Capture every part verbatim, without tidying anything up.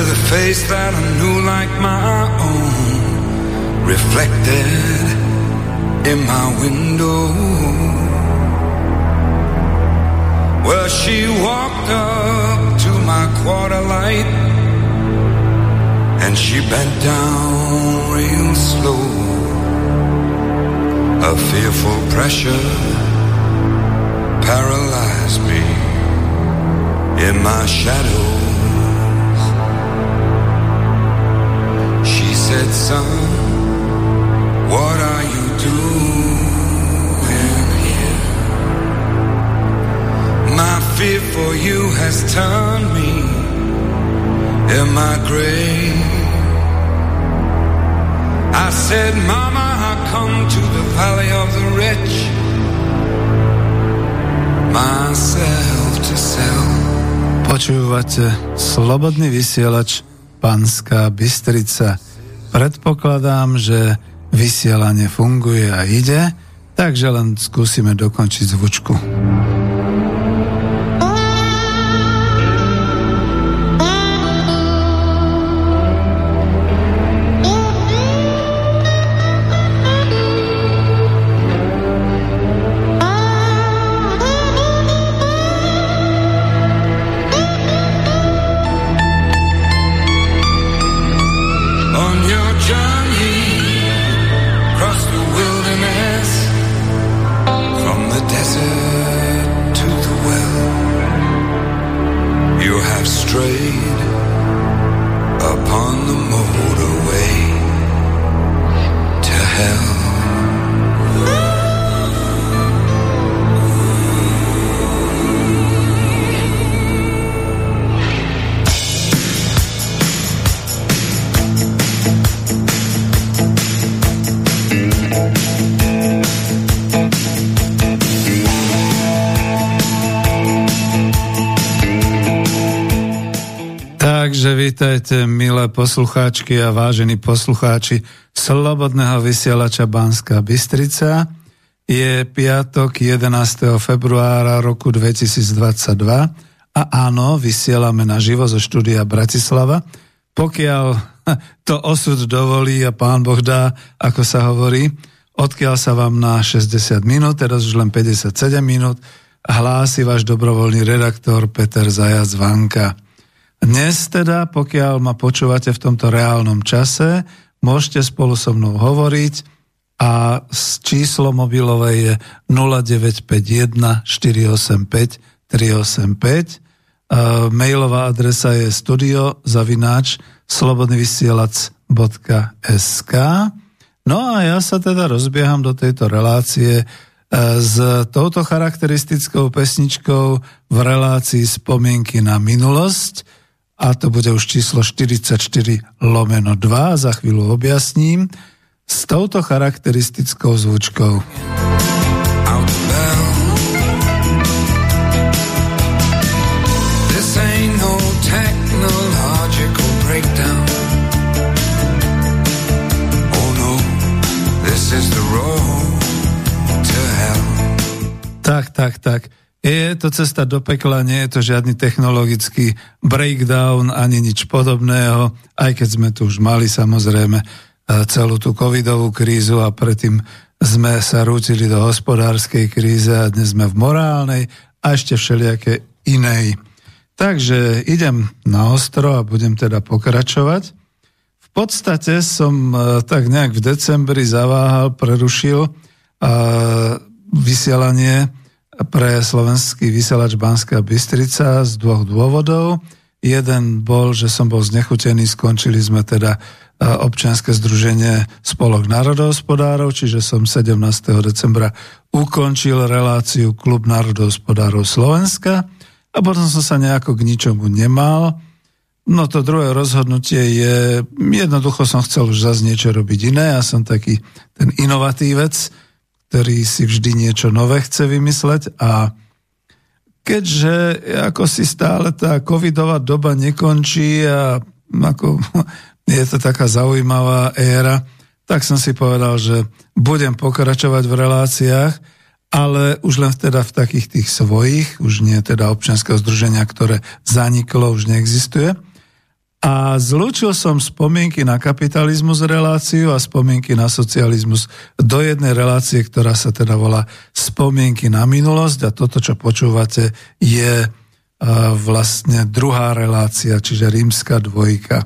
with a face that I knew like my own, reflected in my window. Well, she walked up to my quarter light, and she bent down real slow. A fearful pressure paralyzed me in my shadow. Said, son, what are you doing here? My fear for you has turned me in my grave. I said, Mama, I come to the valley of the rich, myself to sell. Počúvate Slobodný vysielač Banská Bystrica. Predpokladám, že vysielanie funguje a ide, takže len skúsime dokončiť zvučku. Vítajte, milé poslucháčky a vážení poslucháči Slobodného vysielača Banská Bystrica. Je piatok jedenásteho februára roku dvetisícdvadsaťdva a áno, vysielame naživo zo štúdia Bratislava. Pokiaľ to osud dovolí a Pán Boh dá, ako sa hovorí, odkiaľ sa vám na šesťdesiat minút, teraz už len päťdesiatsedem minút, hlási váš dobrovoľný redaktor Peter Zajac Vanka. Dnes teda, pokiaľ ma počúvate v tomto reálnom čase, môžete spolu so mnou hovoriť a číslo mobilové je nula deväť päť jeden štyri osem päť tri osem päť. Uh, mailová adresa je studio zavináč slobodnyvysielac bodka es ká. No a ja sa teda rozbieham do tejto relácie s touto charakteristickou pesničkou v relácii Spomienky na minulosť, a to bude už číslo štyridsaťštyri lomeno dva, za chvíľu objasním, s touto charakteristickou zvučkou. This ain't no technological breakdown. Oh no, this is the road to hell. Tak, tak, tak. Je to cesta do pekla, nie je to žiadny technologický breakdown ani nič podobného, aj keď sme tu už mali samozrejme celú tú covidovú krízu a predtým sme sa rútili do hospodárskej kríze a dnes sme v morálnej a ešte všelijaké inej. Takže idem na ostro a budem teda pokračovať. V podstate som tak nejak v decembri zaváhal, prerušil vysielanie pre slovenský vysielač Banská Bystrica z dvoch dôvodov. Jeden bol, že som bol znechutený, skončili sme teda občianske združenie Spolok národohospodárov, čiže som sedemnásteho decembra ukončil reláciu Klub národohospodárov Slovenska a potom som sa nejako k ničomu nemal. No to druhé rozhodnutie je, jednoducho som chcel už zase niečo robiť iné, ja som taký ten inovatívec, ktorý si vždy niečo nové chce vymysleť, a keďže ako si stále tá covidová doba nekončí a ako, je to taká zaujímavá éra, tak som si povedal, že budem pokračovať v reláciách, ale už len teda v takých tých svojich, už nie teda občianskeho združenia, ktoré zaniklo, už neexistuje. A zlúčil som spomienky na kapitalizmus reláciu a spomienky na socializmus do jednej relácie, ktorá sa teda volá Spomienky na minulosť, a toto, čo počúvate, je vlastne druhá relácia, čiže rímska dvojka.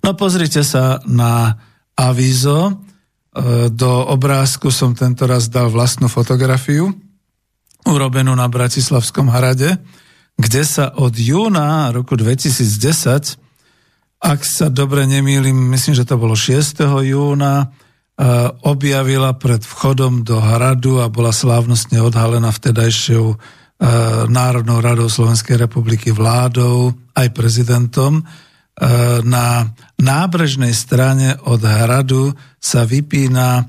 No pozrite sa na avízo. Do obrázku som tento raz dal vlastnú fotografiu, urobenú na Bratislavskom hrade, kde sa od júna roku dvetisícdesať, ak sa dobre nemýlim, myslím, že to bolo šiesteho júna, objavila pred vchodom do hradu a bola slávnostne odhalená vtedajšou Národnou radou Slovenskej republiky, vládou, aj prezidentom. Na nábrežnej strane od hradu sa vypína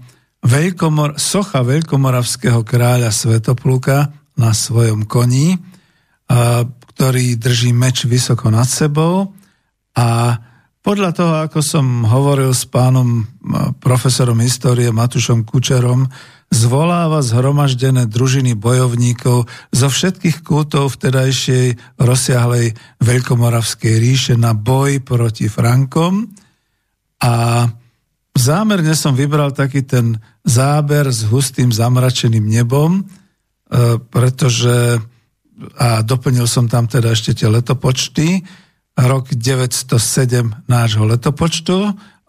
veľkomor, socha veľkomoravského kráľa Svätopluka na svojom koni, ktorý drží meč vysoko nad sebou, a podľa toho, ako som hovoril s pánom profesorom histórie Matušom Kučerom, zvoláva zhromaždené družiny bojovníkov zo všetkých kútov vtedajšej rozsiahlej Veľkomoravskej ríše na boj proti Frankom. A zámerne som vybral taký ten záber s hustým zamračeným nebom, pretože, a doplnil som tam teda ešte tie letopočty, rok deväťstosedem nášho letopočtu,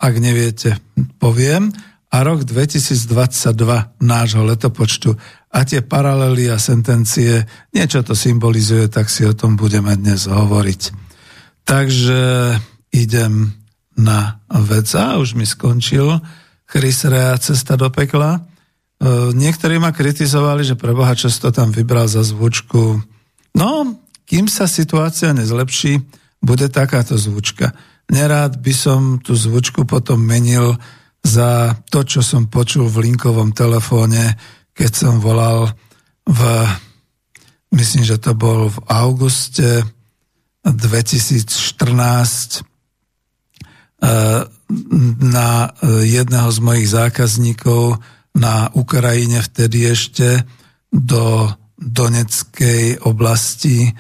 ak neviete, poviem, a rok dvetisícdvadsaťdva nášho letopočtu. A tie paralely a sentencie, niečo to symbolizuje, tak si o tom budeme dnes hovoriť. Takže idem na vec. A už mi skončil Chris Rea Cesta do pekla. Niektorí ma kritizovali, že preboha, čo si to tam vybral za zvučku. No, kým sa situácia nezlepší, bude takáto zvučka. Nerád by som tú zvučku potom menil za to, čo som počul v linkovom telefóne, keď som volal v, myslím, že to bol v auguste dvetisícštrnásť na jedného z mojich zákazníkov na Ukrajine, vtedy ešte do Doneckej oblasti,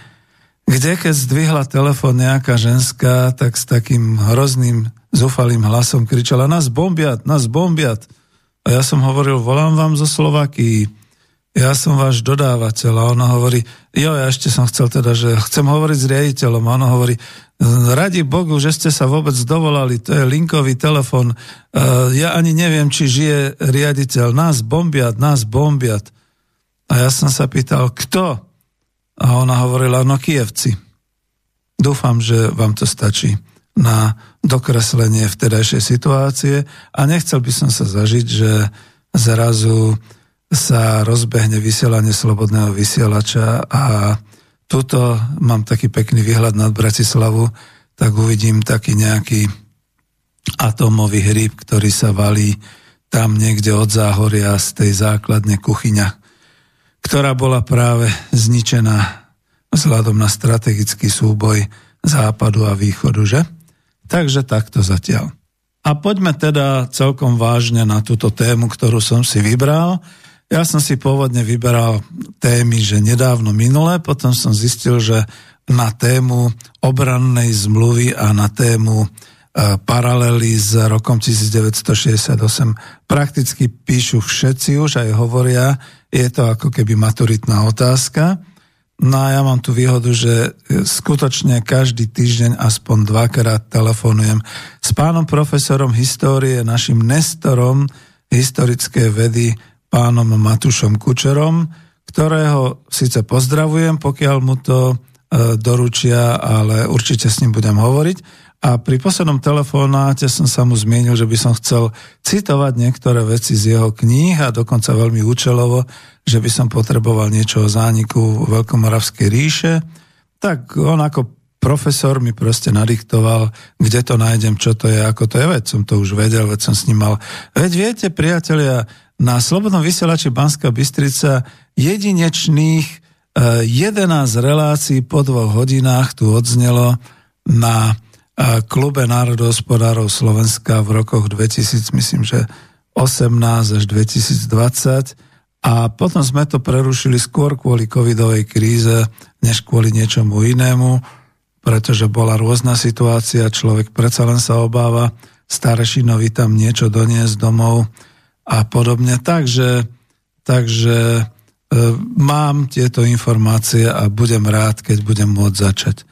kde keď zdvihla telefón nejaká ženská, tak s takým hrozným, zúfalým hlasom kričala: nás bombiat, nás bombiat. A ja som hovoril: volám vám zo Slovákii, ja som váš dodávateľ. A ona hovorí: jo, ja ešte som chcel teda, že chcem hovoriť s riaditeľom. A ona hovorí: radi Bogu, že ste sa vôbec dovolali, to je linkový telefón, ja ani neviem, či žije riaditeľ, nás bombiat, nás bombiat. A ja som sa pýtal: kto? A ona hovorila: no Kievci. Dúfam, že vám to stačí na dokreslenie vtedajšej situácie, a nechcel by som sa zažiť, že zrazu sa rozbehne vysielanie Slobodného vysielača a tuto mám taký pekný výhľad nad Bratislavu, tak uvidím taký nejaký atómový hríb, ktorý sa valí tam niekde od Záhoria z tej základne Kuchyňa, ktorá bola práve zničená vzhľadom na strategický súboj Západu a Východu, že? Takže takto zatiaľ. A poďme teda celkom vážne na túto tému, ktorú som si vybral. Ja som si pôvodne vyberal témy, že nedávno minulé, potom som zistil, že na tému obrannej zmluvy a na tému paralely s rokom devätnásťstošesťdesiatosem prakticky píšu všetci už, aj hovoria, je to ako keby maturitná otázka. No a ja mám tu výhodu, že skutočne každý týždeň aspoň dvakrát telefonujem s pánom profesorom histórie, našim nestorom historickej vedy, pánom Matušom Kučerom, ktorého síce pozdravujem, pokiaľ mu to doručia, ale určite s ním budem hovoriť. A pri poslednom telefonáte som sa mu zmienil, že by som chcel citovať niektoré veci z jeho kníh, a dokonca veľmi účelovo, že by som potreboval niečo o zániku Veľkomoravskej ríše. Tak on ako profesor mi proste nadiktoval, kde to nájdem, čo to je, ako to je. Veď som to už vedel, veď som s ním mal. Veď viete, priatelia, na Slobodnom vysielači Banská Bystrica jedinečných eh, jedenásť relácií po dvoch hodinách tu odznelo na Klube národohospodárov Slovenska v rokoch dvetisíc, myslím, že osemnásť až dvetisícdvadsať, a potom sme to prerušili skôr kvôli covidovej kríze, než kvôli niečomu inému. pretože bola rôzna situácia, človek predsa len sa obáva starešinovi tam niečo doniesť domov a podobne. Takže, takže e, mám tieto informácie a budem rád, keď budem môcť začať.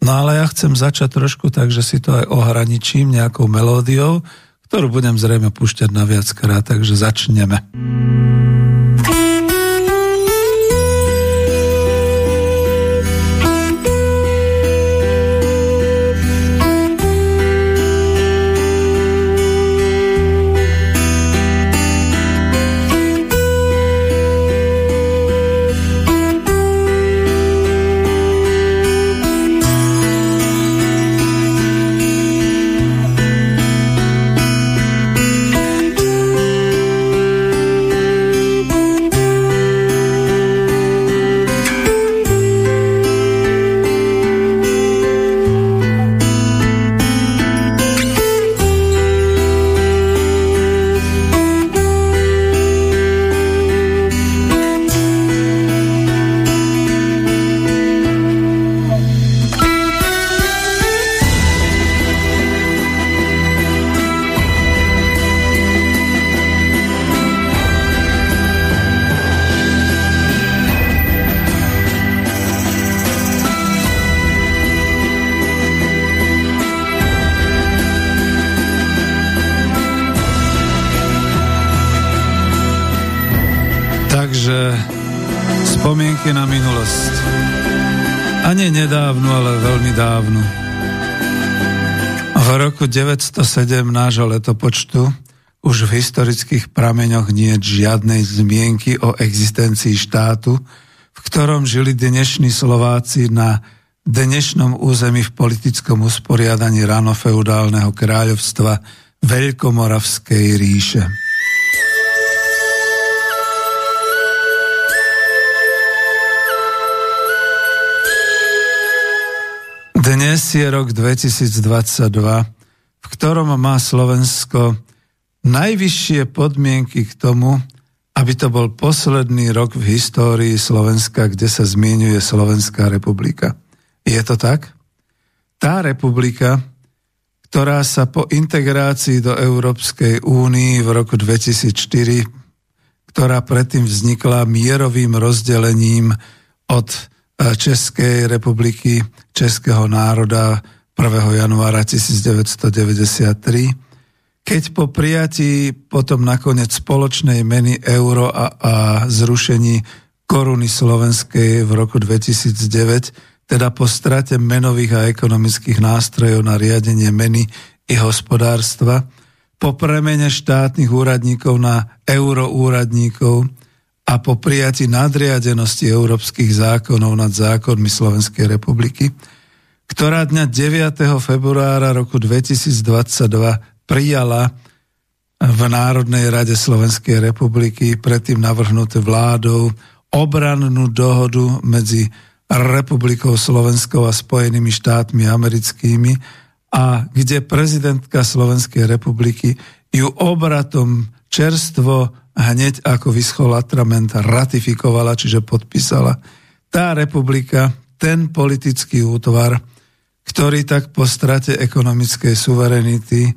No ale ja chcem začať trošku, takže si to aj ohraničím nejakou melódiou, ktorú budem zrejme púšťať na viackrát, takže začneme. Na minulosť. A nie nedávnu, ale veľmi dávnu. V roku deväťstosedem nášho letopočtu už v historických prameňoch nie je žiadnej zmienky o existencii štátu, v ktorom žili dnešní Slováci na dnešnom území v politickom usporiadaní ranofeudálneho kráľovstva Veľkomoravskej ríše. Dnes je rok dvetisícdvadsaťdva, v ktorom má Slovensko najvyššie podmienky k tomu, aby to bol posledný rok v histórii Slovenska, kde sa zmieňuje Slovenská republika. Je to tak? Tá republika, ktorá sa po integrácii do Európskej únie v roku dvetisícštyri, ktorá predtým vznikla mierovým rozdelením od Českej republiky, Českého národa prvého januára devätnásťstodeväťdesiattri, keď po prijatí potom nakoniec spoločnej meny euro a, a zrušení koruny slovenskej v roku dvetisícdeväť, teda po strate menových a ekonomických nástrojov na riadenie meny i hospodárstva, po premene štátnych úradníkov na euroúradníkov a po prijatí nadriadenosti európskych zákonov nad zákonmi Slovenskej republiky, ktorá dňa deviateho februára roku dvetisícdvadsaťdva prijala v Národnej rade Slovenskej republiky predtým navrhnuté vládou obrannú dohodu medzi Republikou Slovenskou a Spojenými štátmi americkými, a kde prezidentka Slovenskej republiky ju obratom čerstvo hneď ako vyschol atrament ratifikovala, čiže podpísala. Tá republika, ten politický útvar, ktorý tak po strate ekonomickej suverenity,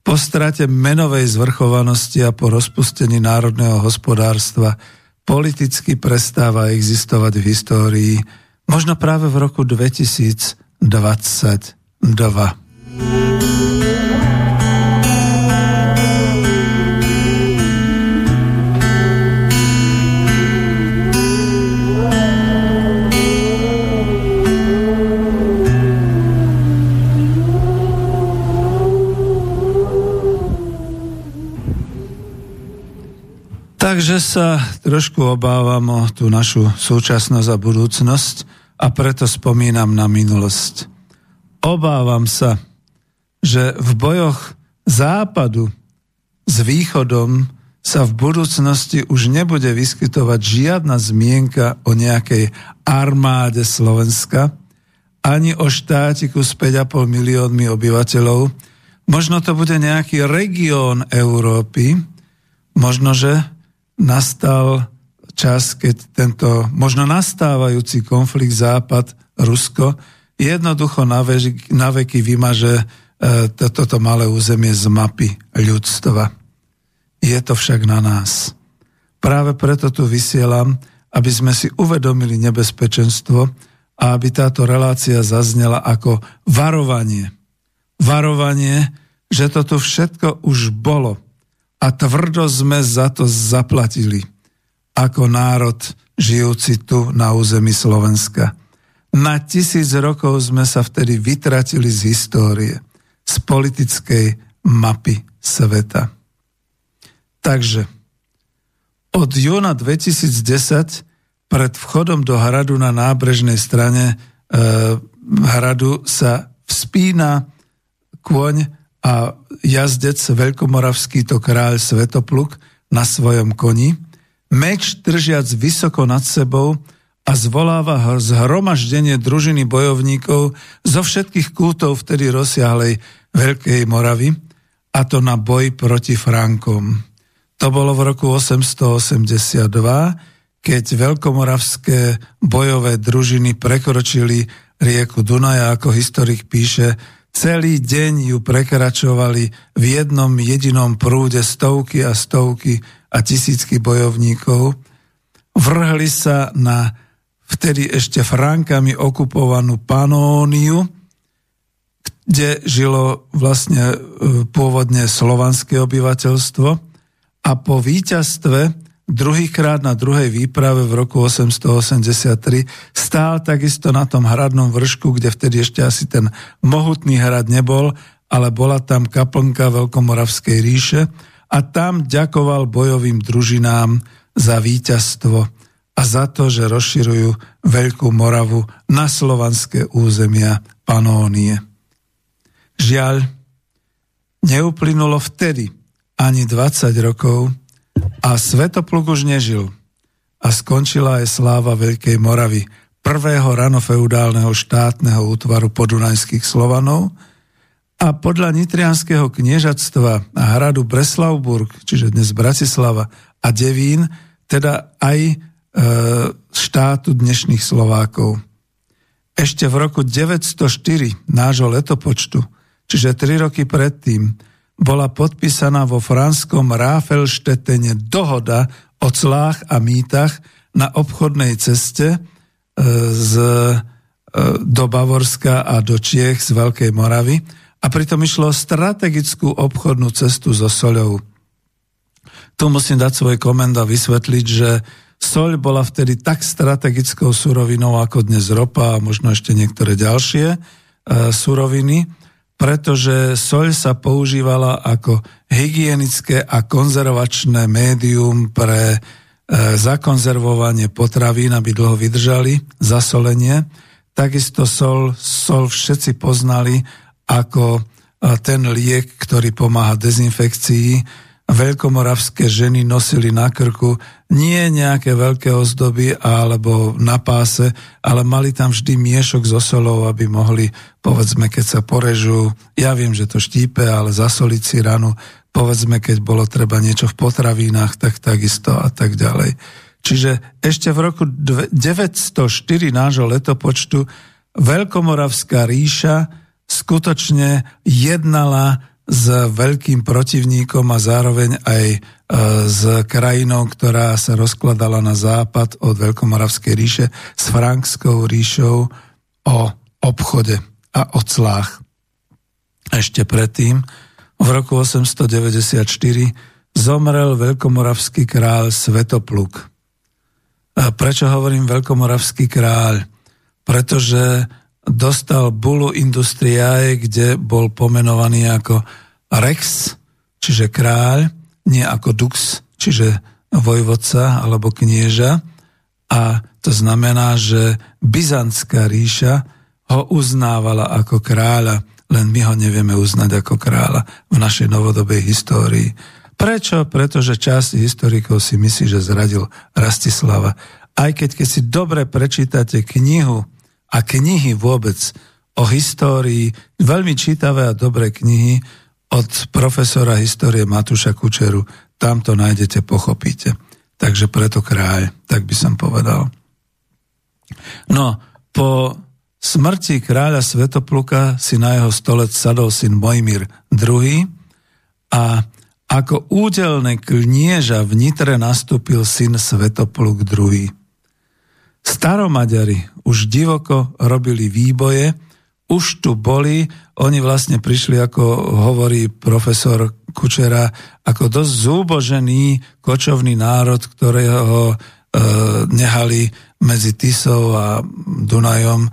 po strate menovej zvrchovanosti a po rozpustení národného hospodárstva politicky prestáva existovať v histórii, možno práve v roku dvetisícdvadsaťdva. Takže sa trošku obávam o tú našu súčasnosť a budúcnosť, a preto spomínam na minulosť. Obávam sa, že v bojoch západu s východom sa v budúcnosti už nebude vyskytovať žiadna zmienka o nejakej armáde Slovenska, ani o štátiku s päť a pol miliónmi obyvateľov. Možno to bude nejaký región Európy, možno že nastal čas, keď tento možno nastávajúci konflikt Západ-Rusko jednoducho na veky vymaže toto malé územie z mapy ľudstva. Je to však na nás. Práve preto tu vysielam, aby sme si uvedomili nebezpečenstvo a aby táto relácia zaznela ako varovanie. Varovanie, že toto všetko už bolo a tvrdo sme za to zaplatili ako národ žijúci tu na území Slovenska. Na tisíc rokov sme sa vtedy vytratili z histórie, z politickej mapy sveta. Takže od júna dvetisícdesať pred vchodom do hradu na nábrežnej strane e, hradu sa vzpína kôň a jazdec veľkomoravský, to kráľ Svetopluk, na svojom koni, meč držiac vysoko nad sebou, a zvoláva zhromaždenie družiny bojovníkov zo všetkých kútov vtedy rozsiahlej Veľkej Moravy, a to na boj proti Frankom. To bolo v roku osemsto osemdesiatdva, keď veľkomoravské bojové družiny prekročili rieku Dunaja, ako historik píše, celý deň ju prekračovali v jednom jedinom prúde stovky a stovky a tisícky bojovníkov, vrhli sa na vtedy ešte Frankami okupovanú Panóniu, kde žilo vlastne pôvodne slovanské obyvateľstvo, a po víťazstve druhýkrát na druhej výprave v roku osemsto osemdesiattri stál takisto na tom hradnom vršku, kde vtedy ešte asi ten mohutný hrad nebol, ale bola tam kaplnka Veľkomoravskej ríše, a tam ďakoval bojovým družinám za víťazstvo a za to, že rozširujú Veľkú Moravu na slovanské územia Panónie. Žiaľ, neuplynulo vtedy ani dvadsať rokov a Svetopluk už nežil a skončila aj sláva Veľkej Moravy, prvého ranofeudálneho štátneho útvaru podunajských Slovanov, a podľa nitrianskeho kniežatstva a hradu Breslavburg, čiže dnes Bratislava a Devín, teda aj štátu dnešných Slovákov. Ešte v roku deväťsto štyri nášho letopočtu, čiže tri roky predtým, bola podpísaná vo franskom Rafelštetene dohoda o clách a mýtach na obchodnej ceste z, do Bavorska a do Čiech z Veľkej Moravy, a pritom išlo o strategickú obchodnú cestu so soľou. Tu musím dať svoj koment a vysvetliť, že soľ bola vtedy tak strategickou surovinou ako dnes ropa a možno ešte niektoré ďalšie e, suroviny, pretože soľ sa používala ako hygienické a konzervačné médium pre e, zakonzervovanie potravín, aby dlho vydržali, zasolenie. Takisto soľ, soľ všetci poznali ako e, ten liek, ktorý pomáha dezinfekcii. Veľkomoravské ženy nosili na krku nie nejaké veľké ozdoby alebo na páse, ale mali tam vždy miešok so solou, aby mohli, povedzme, keď sa porežú, ja viem, že to štípe, ale zasoliť si ranu, povedzme, keď bolo treba niečo v potravinách, tak takisto a tak ďalej. Čiže ešte v roku deväťsto štyri nášho letopočtu Veľkomoravská ríša skutočne jednala s veľkým protivníkom a zároveň aj e, s krajinou, ktorá sa rozkladala na západ od Veľkomoravskej ríše, s Frankskou ríšou, o obchode a o clách. Ešte predtým, v roku osemsto deväťdesiatštyri, zomrel veľkomoravský kráľ Svetopluk. A prečo hovorím veľkomoravský kráľ? Pretože dostal bulu industriae, kde bol pomenovaný ako rex, čiže kráľ, nie ako dux, čiže vojvodca alebo knieža. A to znamená, že Byzantská ríša ho uznávala ako kráľa, len my ho nevieme uznať ako kráľa v našej novodobej histórii. Prečo? Pretože časť historikov si myslí, že zradil Rastislava. Aj keď, keď si dobre prečítate knihu a knihy vôbec o histórii, veľmi čítavé a dobré knihy od profesora histórie Matúša Kučeru, tam to nájdete, pochopíte. Takže preto kráľ, tak by som povedal. No, po smrti kráľa Svätopluka si na jeho stolec sadol syn Mojmír druhý. A ako údelné knieža v Nitre nastúpil syn Svätopluk druhý. Staromaďari už divoko robili výboje, už tu boli, oni vlastne prišli, ako hovorí profesor Kučera, ako dosť zúbožený kočovný národ, ktorého e, nehali medzi Tisou a Dunajom e,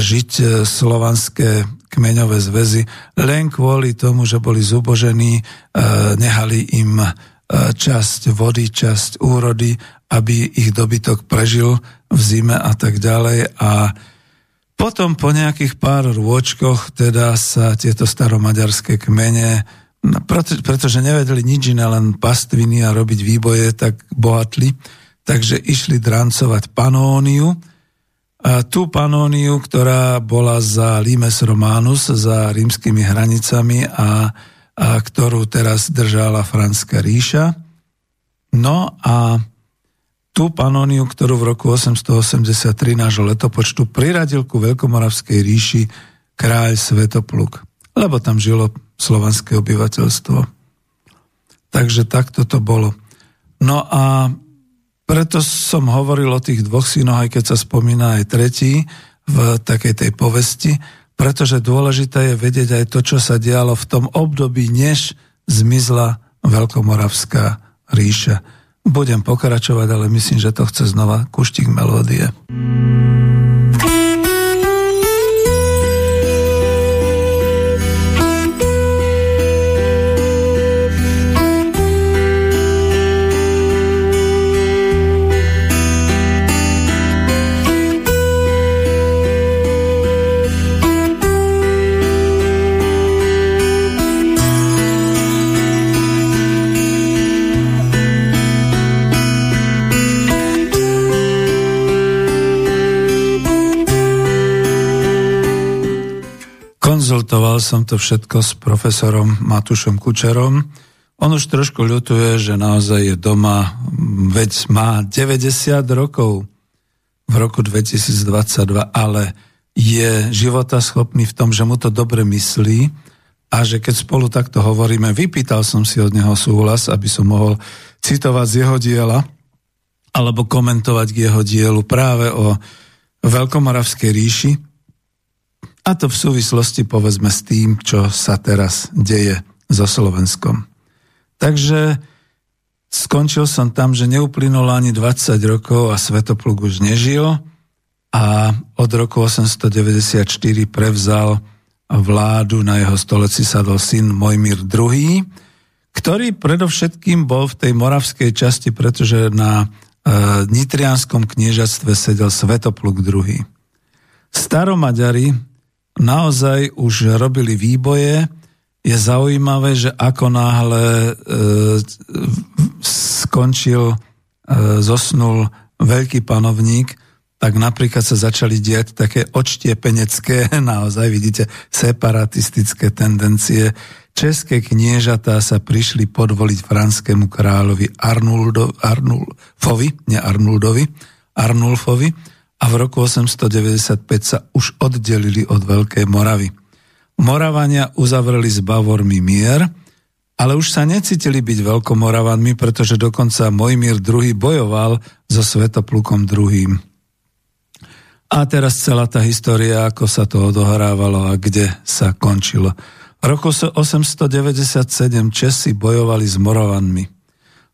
žiť e, slovanské kmeňové zväzy. Len kvôli tomu, že boli zúbožení, e, nehali im e, časť vody, časť úrody, aby ich dobytok prežil v zime a tak ďalej. A potom po nejakých pár rôčkoch teda sa tieto staromaďarské kmene, pretože nevedeli nič iné, len pastviny a robiť výboje, tak bohatli, takže išli drancovať Panóniu. A tú Panóniu, ktorá bola za Limes Romanus, za rímskymi hranicami a, a ktorú teraz držala Franská ríša. No a tú Panóniu, ktorú v roku osemsto osemdesiattri nášho letopočtu priradil ku Veľkomoravskej ríši kráľ Svätopluk, lebo tam žilo slovanské obyvateľstvo. Takže takto to bolo. No a preto som hovoril o tých dvoch synoch, aj keď sa spomína aj tretí v takej tej povesti, pretože dôležité je vedieť aj to, čo sa dialo v tom období, než zmizla Veľkomoravská ríša. Budem pokračovať, ale myslím, že to chce znova kuštík melódie. Konzultoval som to všetko s profesorom Matúšom Kučerom. On už trošku ľutuje, že naozaj je doma, veď má deväťdesiat rokov v roku dvetisícdvadsaťdva, ale je životaschopný v tom, že mu to dobre myslí a že keď spolu takto hovoríme, vypýtal som si od neho súhlas, aby som mohol citovať z jeho diela alebo komentovať k jeho dielu práve o Veľkomoravskej ríši. A to v súvislosti, povedzme, s tým, čo sa teraz deje so Slovenskom. Takže skončil som tam, že neuplynulo ani dvadsať rokov a Svätopluk už nežil a od roku osemsto deväťdesiatštyri prevzal vládu, na jeho stoleci sadol syn Mojmír druhý, ktorý predovšetkým bol v tej moravskej časti, pretože na e, nitrianskom kniežatstve sedel Svätopluk druhý. Staromaďari naozaj už robili výboje. Je zaujímavé, že ako náhle e, skončil, e, zosnul veľký panovník, tak napríklad sa začali diať také odštiepenecké, naozaj vidíte, separatistické tendencie. České kniežatá sa prišli podvoliť franskému kráľovi Arnuldo, Arnulfovi, nie Arnuldovi, Arnulfovi, a v roku osemsto deväťdesiatpäť sa už oddelili od Veľkej Moravy. Moravania uzavreli s Bavormi mier, ale už sa necítili byť Veľkomoravanmi, pretože dokonca Mojmír druhý bojoval so Svätoplukom druhým. A teraz celá tá história, ako sa to odohrávalo a kde sa končilo. V roku osemsto deväťdesiatsedem Česi bojovali s Morovanmi.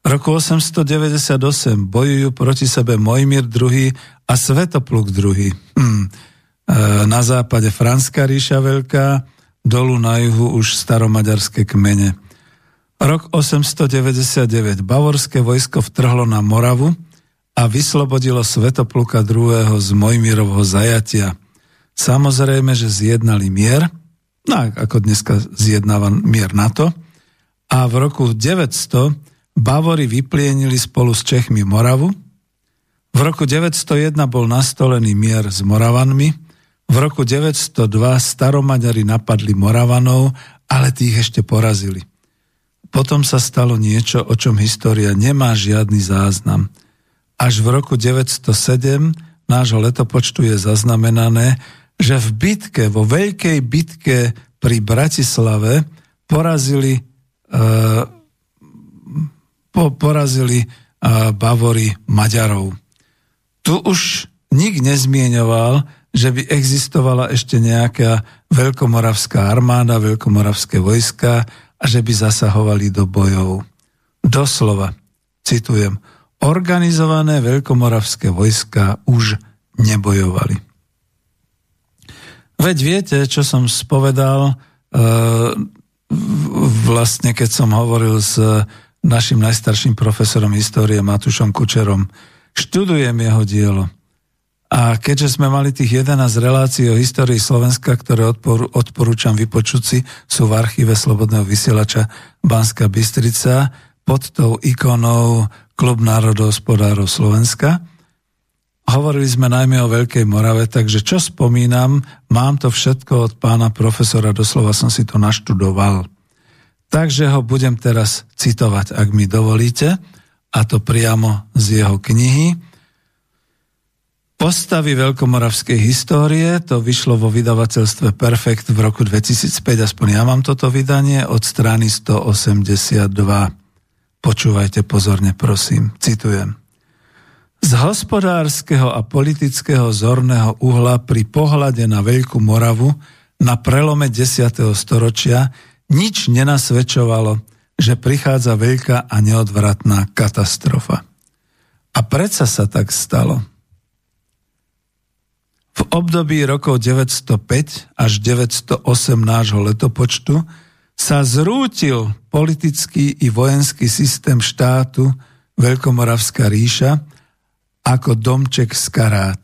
V roku osemsto deväťdesiatosem bojujú proti sebe Mojmír druhý a Svätopluk druhý. Hm. Na západe Franská ríša veľká, dolu na juhu už staromaďarské kmene. Rok osemsto deväťdesiatdeväť bavorské vojsko vtrhlo na Moravu a vyslobodilo Svätopluka druhého z Mojmírovho zajatia. Samozrejme, že zjednali mier, tak ako dneska zjednáva mier NATO, a v roku deväťsto Bávori vyplienili spolu s Čechmi Moravu. V roku deväťsto jeden bol nastolený mier s Moravanmi. V roku deväťsto dva staromaďari napadli Moravanov, ale tých ešte porazili. Potom sa stalo niečo, o čom história nemá žiadny záznam. Až v roku deväťsto sedem nášho letopočtu je zaznamenané, že v bitke, vo veľkej bitke pri Bratislave porazili uh, po, porazili uh, Bavory Maďarov. Tu už nik nezmieňoval, že by existovala ešte nejaká veľkomoravská armáda, veľkomoravské vojska a že by zasahovali do bojov. Doslova, citujem, organizované veľkomoravské vojska už nebojovali. Veď viete, čo som spovedal, e, vlastne keď som hovoril s našim najstarším profesorom histórie Matúšom Kučerom. Študujem jeho dielo. A keďže sme mali tých jedenásť relácií o histórii Slovenska, ktoré odporúčam vypočuť si, sú v archíve Slobodného vysielača Banská Bystrica pod tou ikonou Klub národohospodárov Slovenska. Hovorili sme najmä o Veľkej Morave, takže čo spomínam, mám to všetko od pána profesora, doslova som si to naštudoval. Takže ho budem teraz citovať, ak mi dovolíte, a to priamo z jeho knihy Postavy veľkomoravskej histórie, to vyšlo vo vydavateľstve Perfekt v roku dvetisícpäť, aspoň ja mám toto vydanie, od strany stoosemdesiatdva. Počúvajte pozorne, prosím, citujem. Z hospodárskeho a politického zorného uhla pri pohľade na Veľkú Moravu na prelome desiateho storočia nič nenasvedčovalo, že prichádza veľká a neodvratná katastrofa. A predsa sa tak stalo. V období rokov deväťstopäť až deväťsto osem nášho letopočtu sa zrútil politický i vojenský systém štátu Veľkomoravská ríša ako domček z karát.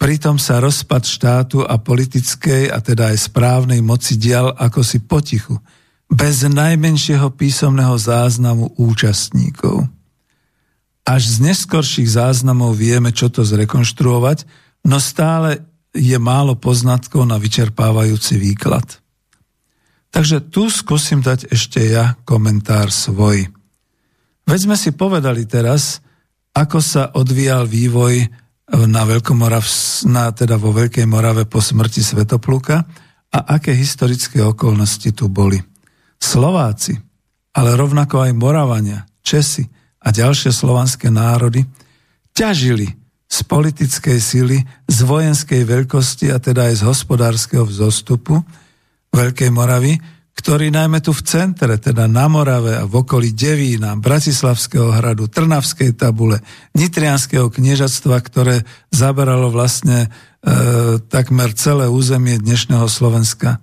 Pritom sa rozpad štátu a politickej, a teda aj správnej moci dial akosi potichu, bez najmenšieho písomného záznamu účastníkov. Až z neskorších záznamov vieme, čo to zrekonštruovať, no stále je málo poznatkov na vyčerpávajúci výklad. Takže tu skúsim dať ešte ja komentár svoj. Veď sme si povedali teraz, ako sa odvíjal vývoj na Veľkomorav, na, teda vo Veľkej Morave po smrti Svätopluka a aké historické okolnosti tu boli. Slováci, ale rovnako aj Moravania, Česi a ďalšie slovanské národy ťažili z politickej sily, z vojenskej veľkosti a teda aj z hospodárskeho vzostupu Veľkej Moravy, ktorý najmä tu v centre, teda na Morave a v okolí Devína, Bratislavského hradu, Trnavskej tabule, Nitrianskeho kniežatstva, ktoré zaberalo vlastne e, takmer celé územie dnešného Slovenska.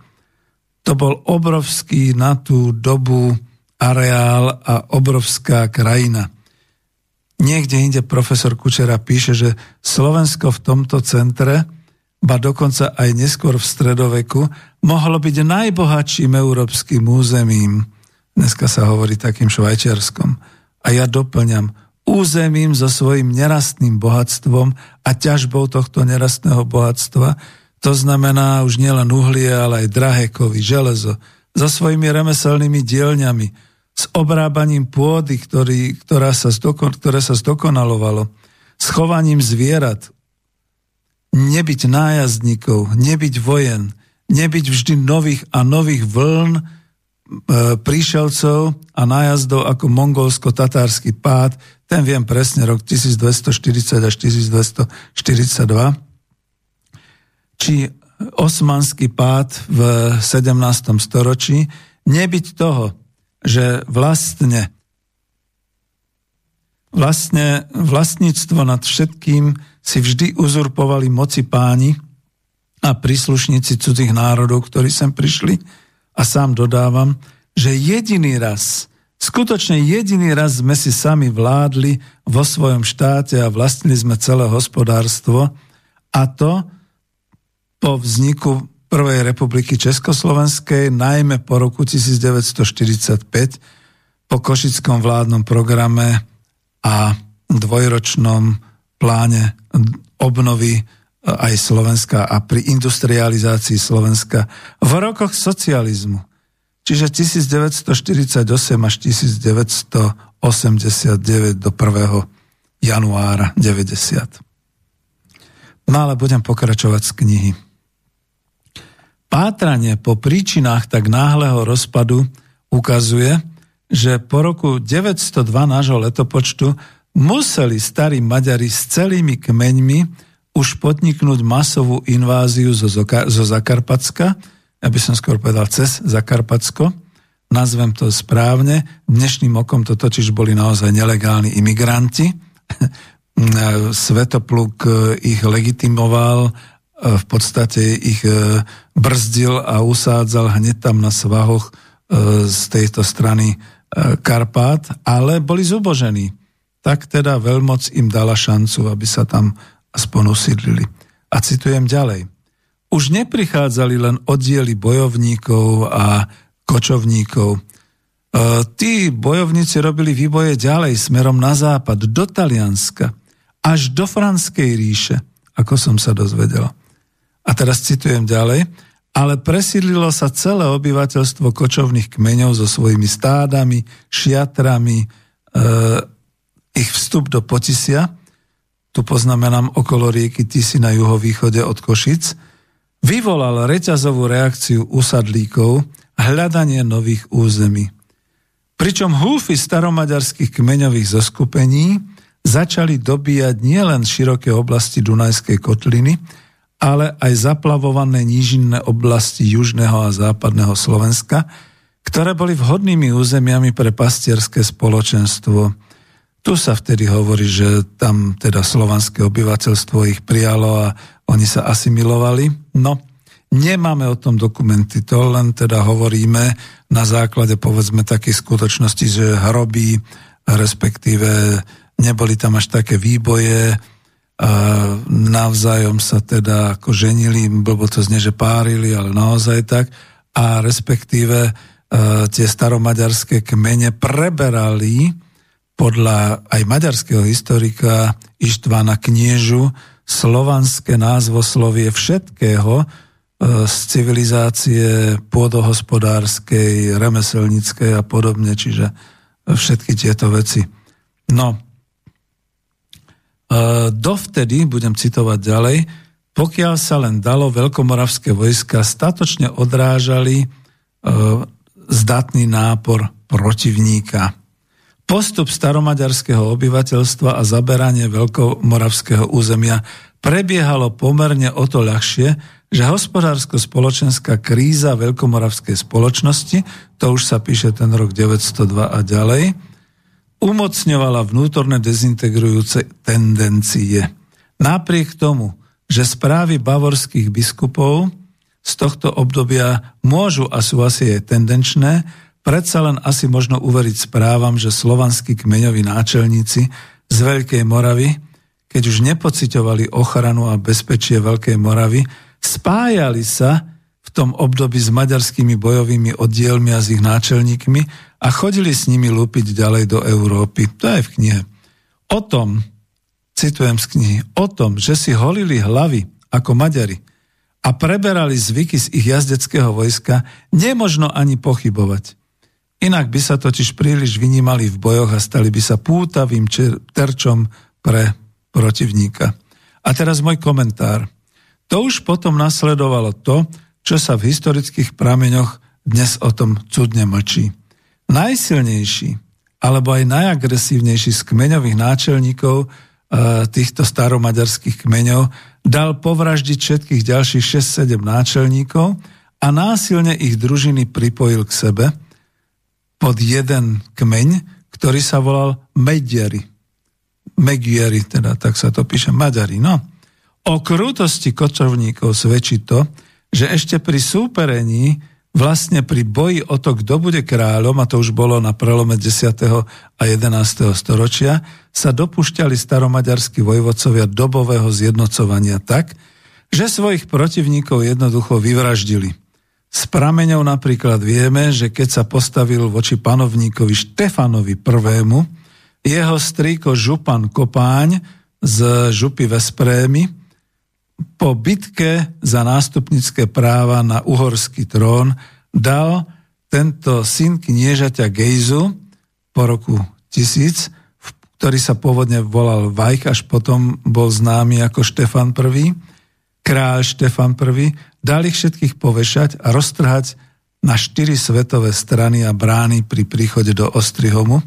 To bol obrovský na tú dobu areál a obrovská krajina. Niekde inde profesor Kučera píše, že Slovensko v tomto centre, ba dokonca aj neskôr v stredoveku, mohlo byť najbohatším európskym územím. Dneska sa hovorí takým Švajčiarskom. A ja doplňam, územím so svojím nerastným bohatstvom a ťažbou tohto nerastného bohatstva, to znamená už nielen uhlie, ale aj drahé kovy, železo, so svojimi remeselnými dielňami, s obrábaním pôdy, ktorý, ktorá sa zdokon, ktoré sa zdokonalovalo, s chovaním zvierat, nebyť nájazdníkov, nebyť vojen, nebyť vždy nových a nových vln e, príšelcov a nájazdov ako mongolsko-tatársky pád, ten viem presne, rok tisícdvestoštyridsať až tisícdvestoštyridsaťdva, či osmanský pád v sedemnástom storočí, nebyť toho, že vlastne, vlastne vlastníctvo nad všetkým si vždy uzurpovali moci páni a príslušníci cudzých národov, ktorí sem prišli. A sám dodávam, že jediný raz, skutočne jediný raz sme si sami vládli vo svojom štáte a vlastnili sme celé hospodárstvo, a to po vzniku Prvej republiky Československej, najmä po roku devätnásťstoštyridsaťpäť, po košickom vládnom programe a dvojročnom pláne obnovy aj Slovenska a pri industrializácii Slovenska v rokoch socializmu, čiže devätnásťstoštyridsaťosem až devätnásťstoosemdesiatdeväť do prvého januára deväťdesiat. No ale budem pokračovať z knihy. Pátranie po príčinách tak náhleho rozpadu ukazuje, že po roku deväťsto dva nášho letopočtu museli starí Maďari s celými kmeňmi už podniknúť masovú inváziu zo, Zoka- zo Zakarpacka, ja by som skôr povedal cez Zakarpacko, nazvem to správne, dnešným okom to totiž boli naozaj nelegálni imigranti, Svetopluk ich legitimoval, v podstate ich brzdil a usádzal hneď tam na svahoch z tejto strany Karpát, ale boli zubožení. Tak teda veľmoc im dala šancu, aby sa tam aspoň usídlili. A citujem ďalej. Už neprichádzali len oddiely bojovníkov a kočovníkov. Tí bojovníci robili výboje ďalej smerom na západ, do Talianska, až do Franskej ríše, ako som sa dozvedel. A teraz citujem ďalej. Ale presídlilo sa celé obyvateľstvo kočovných kmeňov so svojimi stádami, šiatrami, e, ich vstup do Potisia, tu poznamenám okolo rieky Tisy na juhovýchode od Košic, vyvolal reťazovú reakciu usadlíkov, hľadanie nových území. Pričom húfy staromaďarských kmeňových zoskupení začali dobíjať nielen široké oblasti Dunajskej kotliny, ale aj zaplavované nížinné oblasti južného a západného Slovenska, ktoré boli vhodnými územiami pre pastierské spoločenstvo. Tu sa vtedy hovorí, že tam teda slovanské obyvateľstvo ich prijalo a oni sa asimilovali. No, nemáme o tom dokumenty, to len teda hovoríme na základe povedzme takých skutočností, že hrobí, respektíve neboli tam až také výboje, a navzájom sa teda ako ženili, blbo to znie, že párili, ale naozaj tak, a respektíve e, tie staromaďarské kmene preberali podľa aj maďarského historika Ištvána Kniežu slovanské názvoslovie všetkého e, z civilizácie pôdohospodárskej, remeselníckej a podobne, čiže všetky tieto veci. No, dovtedy, budem citovať ďalej, pokiaľ sa len dalo, veľkomoravské vojska statočne odrážali e, zdatný nápor protivníka. Postup staromaďarského obyvateľstva a zaberanie veľkomoravského územia prebiehalo pomerne o to ľahšie, že hospodársko-spoločenská kríza veľkomoravskej spoločnosti, to už sa píše ten rok deväťsto dva a ďalej, umocňovala vnútorné dezintegrujúce tendencie. Napriek tomu, že správy bavorských biskupov z tohto obdobia môžu a sú asi aj tendenčné, predsa len asi možno uveriť správam, že slovanskí kmeňoví náčelníci z Veľkej Moravy, keď už nepociťovali ochranu a bezpečie Veľkej Moravy, spájali sa v tom období s maďarskými bojovými oddielmi a s ich náčelníkmi a chodili s nimi lúpiť ďalej do Európy. To je v knihe. O tom, citujem z knihy, o tom, že si holili hlavy ako Maďari a preberali zvyky z ich jazdeckého vojska, nemožno ani pochybovať. Inak by sa totiž príliš vynímali v bojoch a stali by sa pútavým terčom pre protivníka. A teraz môj komentár. To už potom nasledovalo to, čo sa v historických prameňoch dnes o tom cudne mlčí. Najsilnejší, alebo aj najagresívnejší z kmeňových náčelníkov e, týchto staromaďarských kmeňov dal povraždiť všetkých ďalších šesť sedem náčelníkov a násilne ich družiny pripojil k sebe pod jeden kmeň, ktorý sa volal Meďari. Meďari, teda tak sa to píše, Maďari. No. O krutosti kočovníkov svedčí to, že ešte pri súperení, vlastne pri boji o to, kto bude kráľom, a to už bolo na prelome desiateho a jedenásteho storočia, sa dopúšťali staromaďarskí vojvodcovia dobového zjednocovania tak, že svojich protivníkov jednoducho vyvraždili. Z prameňov napríklad vieme, že keď sa postavil voči panovníkovi Štefanovi prvému, jeho strýko župan Kopáň z župy Veszprémy po bitke za nástupnické práva na uhorský trón dal tento syn kniežaťa Gejzu po roku tisíc, ktorý sa pôvodne volal Vajch, až potom bol známy ako Štefan prvý, kráľ Štefan prvý, dal ich všetkých povešať a roztrhať na štyri svetové strany a brány pri príchode do Ostrihomu.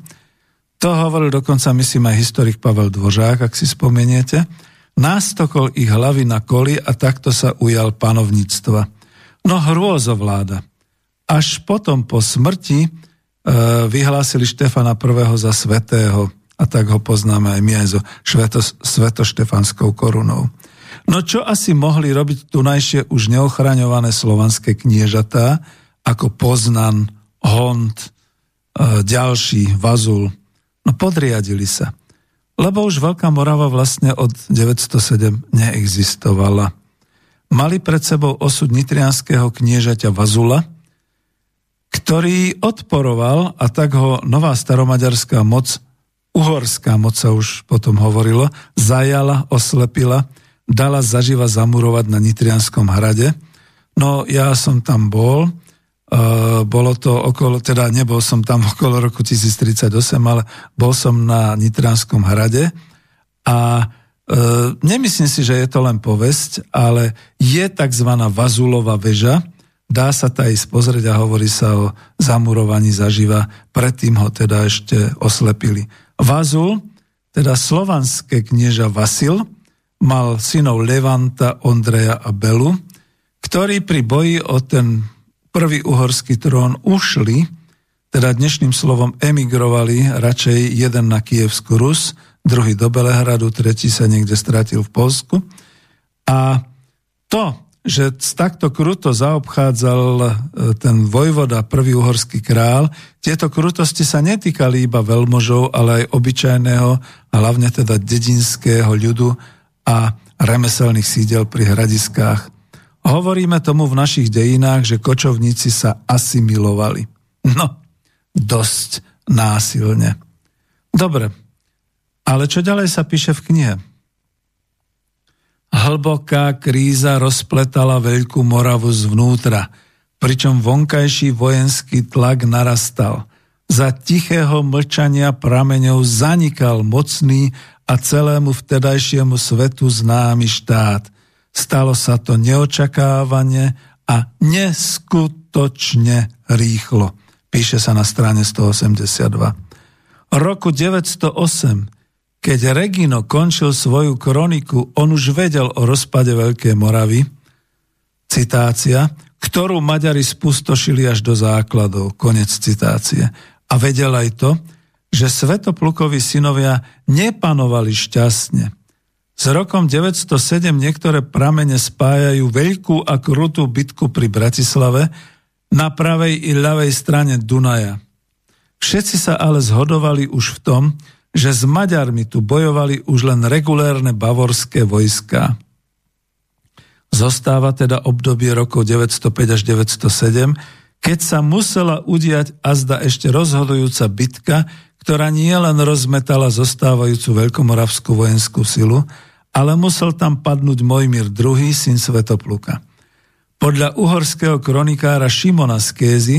To hovoril dokonca, myslím, aj historik Pavel Dvořák, ak si spomeniete. Nástokol ich hlavy na koli a takto sa ujal panovníctva. No hrôzovláda. Až potom po smrti e, vyhlásili Štefana I. za svätého a tak ho poznáme aj my aj so švetos, svetoštefanskou korunou. No čo asi mohli robiť tunajšie už neochraňované slovanské kniežatá, ako Poznan, Hont, e, ďalší, Vazul? No podriadili sa. Lebo už Veľká Morava vlastne od deväťsto sedem neexistovala. Mali pred sebou osud nitrianskeho kniežaťa Vazula, ktorý odporoval, a tak ho nová staromaďarská moc, uhorská moc sa už potom hovorilo, zajala, oslepila, dala zaživa zamurovať na nitrianskom hrade. No ja som tam bol, bolo to okolo, teda nebol som tam okolo roku tisíc tridsaťosem, ale bol som na Nitrianskom hrade a e, nemyslím si, že je to len povesť, ale je tzv. Vazulova väža, dá sa tá ísť pozrieť a hovorí sa o zamurovaní zaživa, predtým ho teda ešte oslepili. Vazul, teda slovanské knieža Vasil, mal synov Levanta, Ondreja a Belu, ktorí pri boji o ten prvý uhorský trón ušli, teda dnešným slovom emigrovali, radšej jeden na Kijevskú Rus, druhý do Belehradu, tretí sa niekde stratil v Polsku. A to, že takto kruto zaobchádzal ten vojvoda, prvý uhorský král, tieto krutosti sa netýkali iba veľmožov, ale aj obyčajného a hlavne teda dedinského ľudu a remeselných sídel pri hradiskách. Hovoríme tomu v našich dejinách, že kočovníci sa asimilovali. No, dosť násilne. Dobre, ale čo ďalej sa píše v knihe? Hlboká kríza rozpletala Veľkú Moravu zvnútra, pričom vonkajší vojenský tlak narastal. Za tichého mlčania prameňov zanikal mocný a celému vtedajšiemu svetu známy štát. Stalo sa to neočakávane a neskutočne rýchlo. Píše sa na strane stoosemdesiatdva. Roku deväťsto osem, keď Regino končil svoju kroniku, on už vedel o rozpade Veľkej Moravy, citácia, ktorú Maďari spustošili až do základov, konec citácie. A vedel aj to, že Svätoplukovi synovia nepanovali šťastne. S rokom deväťsto sedem niektoré pramene spájajú veľkú a krutú bitku pri Bratislave na pravej i ľavej strane Dunaja. Všetci sa ale zhodovali už v tom, že s Maďarmi tu bojovali už len regulérne bavorské vojská. Zostáva teda obdobie rokov deväťsto päť až deväťsto sedem, keď sa musela udiať azda ešte rozhodujúca bitka, ktorá nie len rozmetala zostávajúcu veľkomoravskú vojenskú silu, ale musel tam padnúť Mojmír druhý, syn Svätopluka. Podľa uhorského kronikára Šimona z Kézy,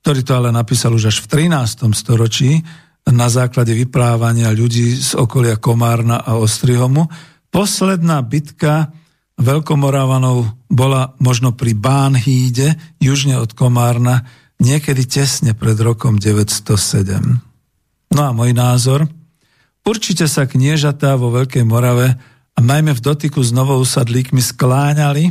ktorý to ale napísal už až v trinásteho storočí, na základe vyprávania ľudí z okolia Komárna a Ostrihomu, posledná bitka Veľkomoravanov bola možno pri Bánhíde, južne od Komárna, niekedy tesne pred rokom deväťsto sedem. No a môj názor? Určite sa kniežatá vo Veľkej Morave a najmä v dotyku s novousadlíkmi skláňali,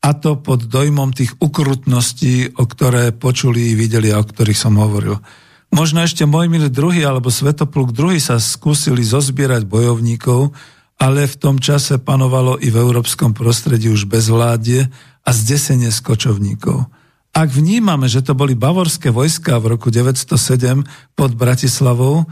a to pod dojmom tých ukrutností, o ktoré počuli, videli a o ktorých som hovoril. Možno ešte Mojmír druhý alebo Svetopluk druhý sa skúsili zozbierať bojovníkov, ale v tom čase panovalo i v európskom prostredí už bezvládie a zdesenie z kočovníkov. Ak vnímame, že to boli bavorské vojská v roku deväťsto sedem pod Bratislavou,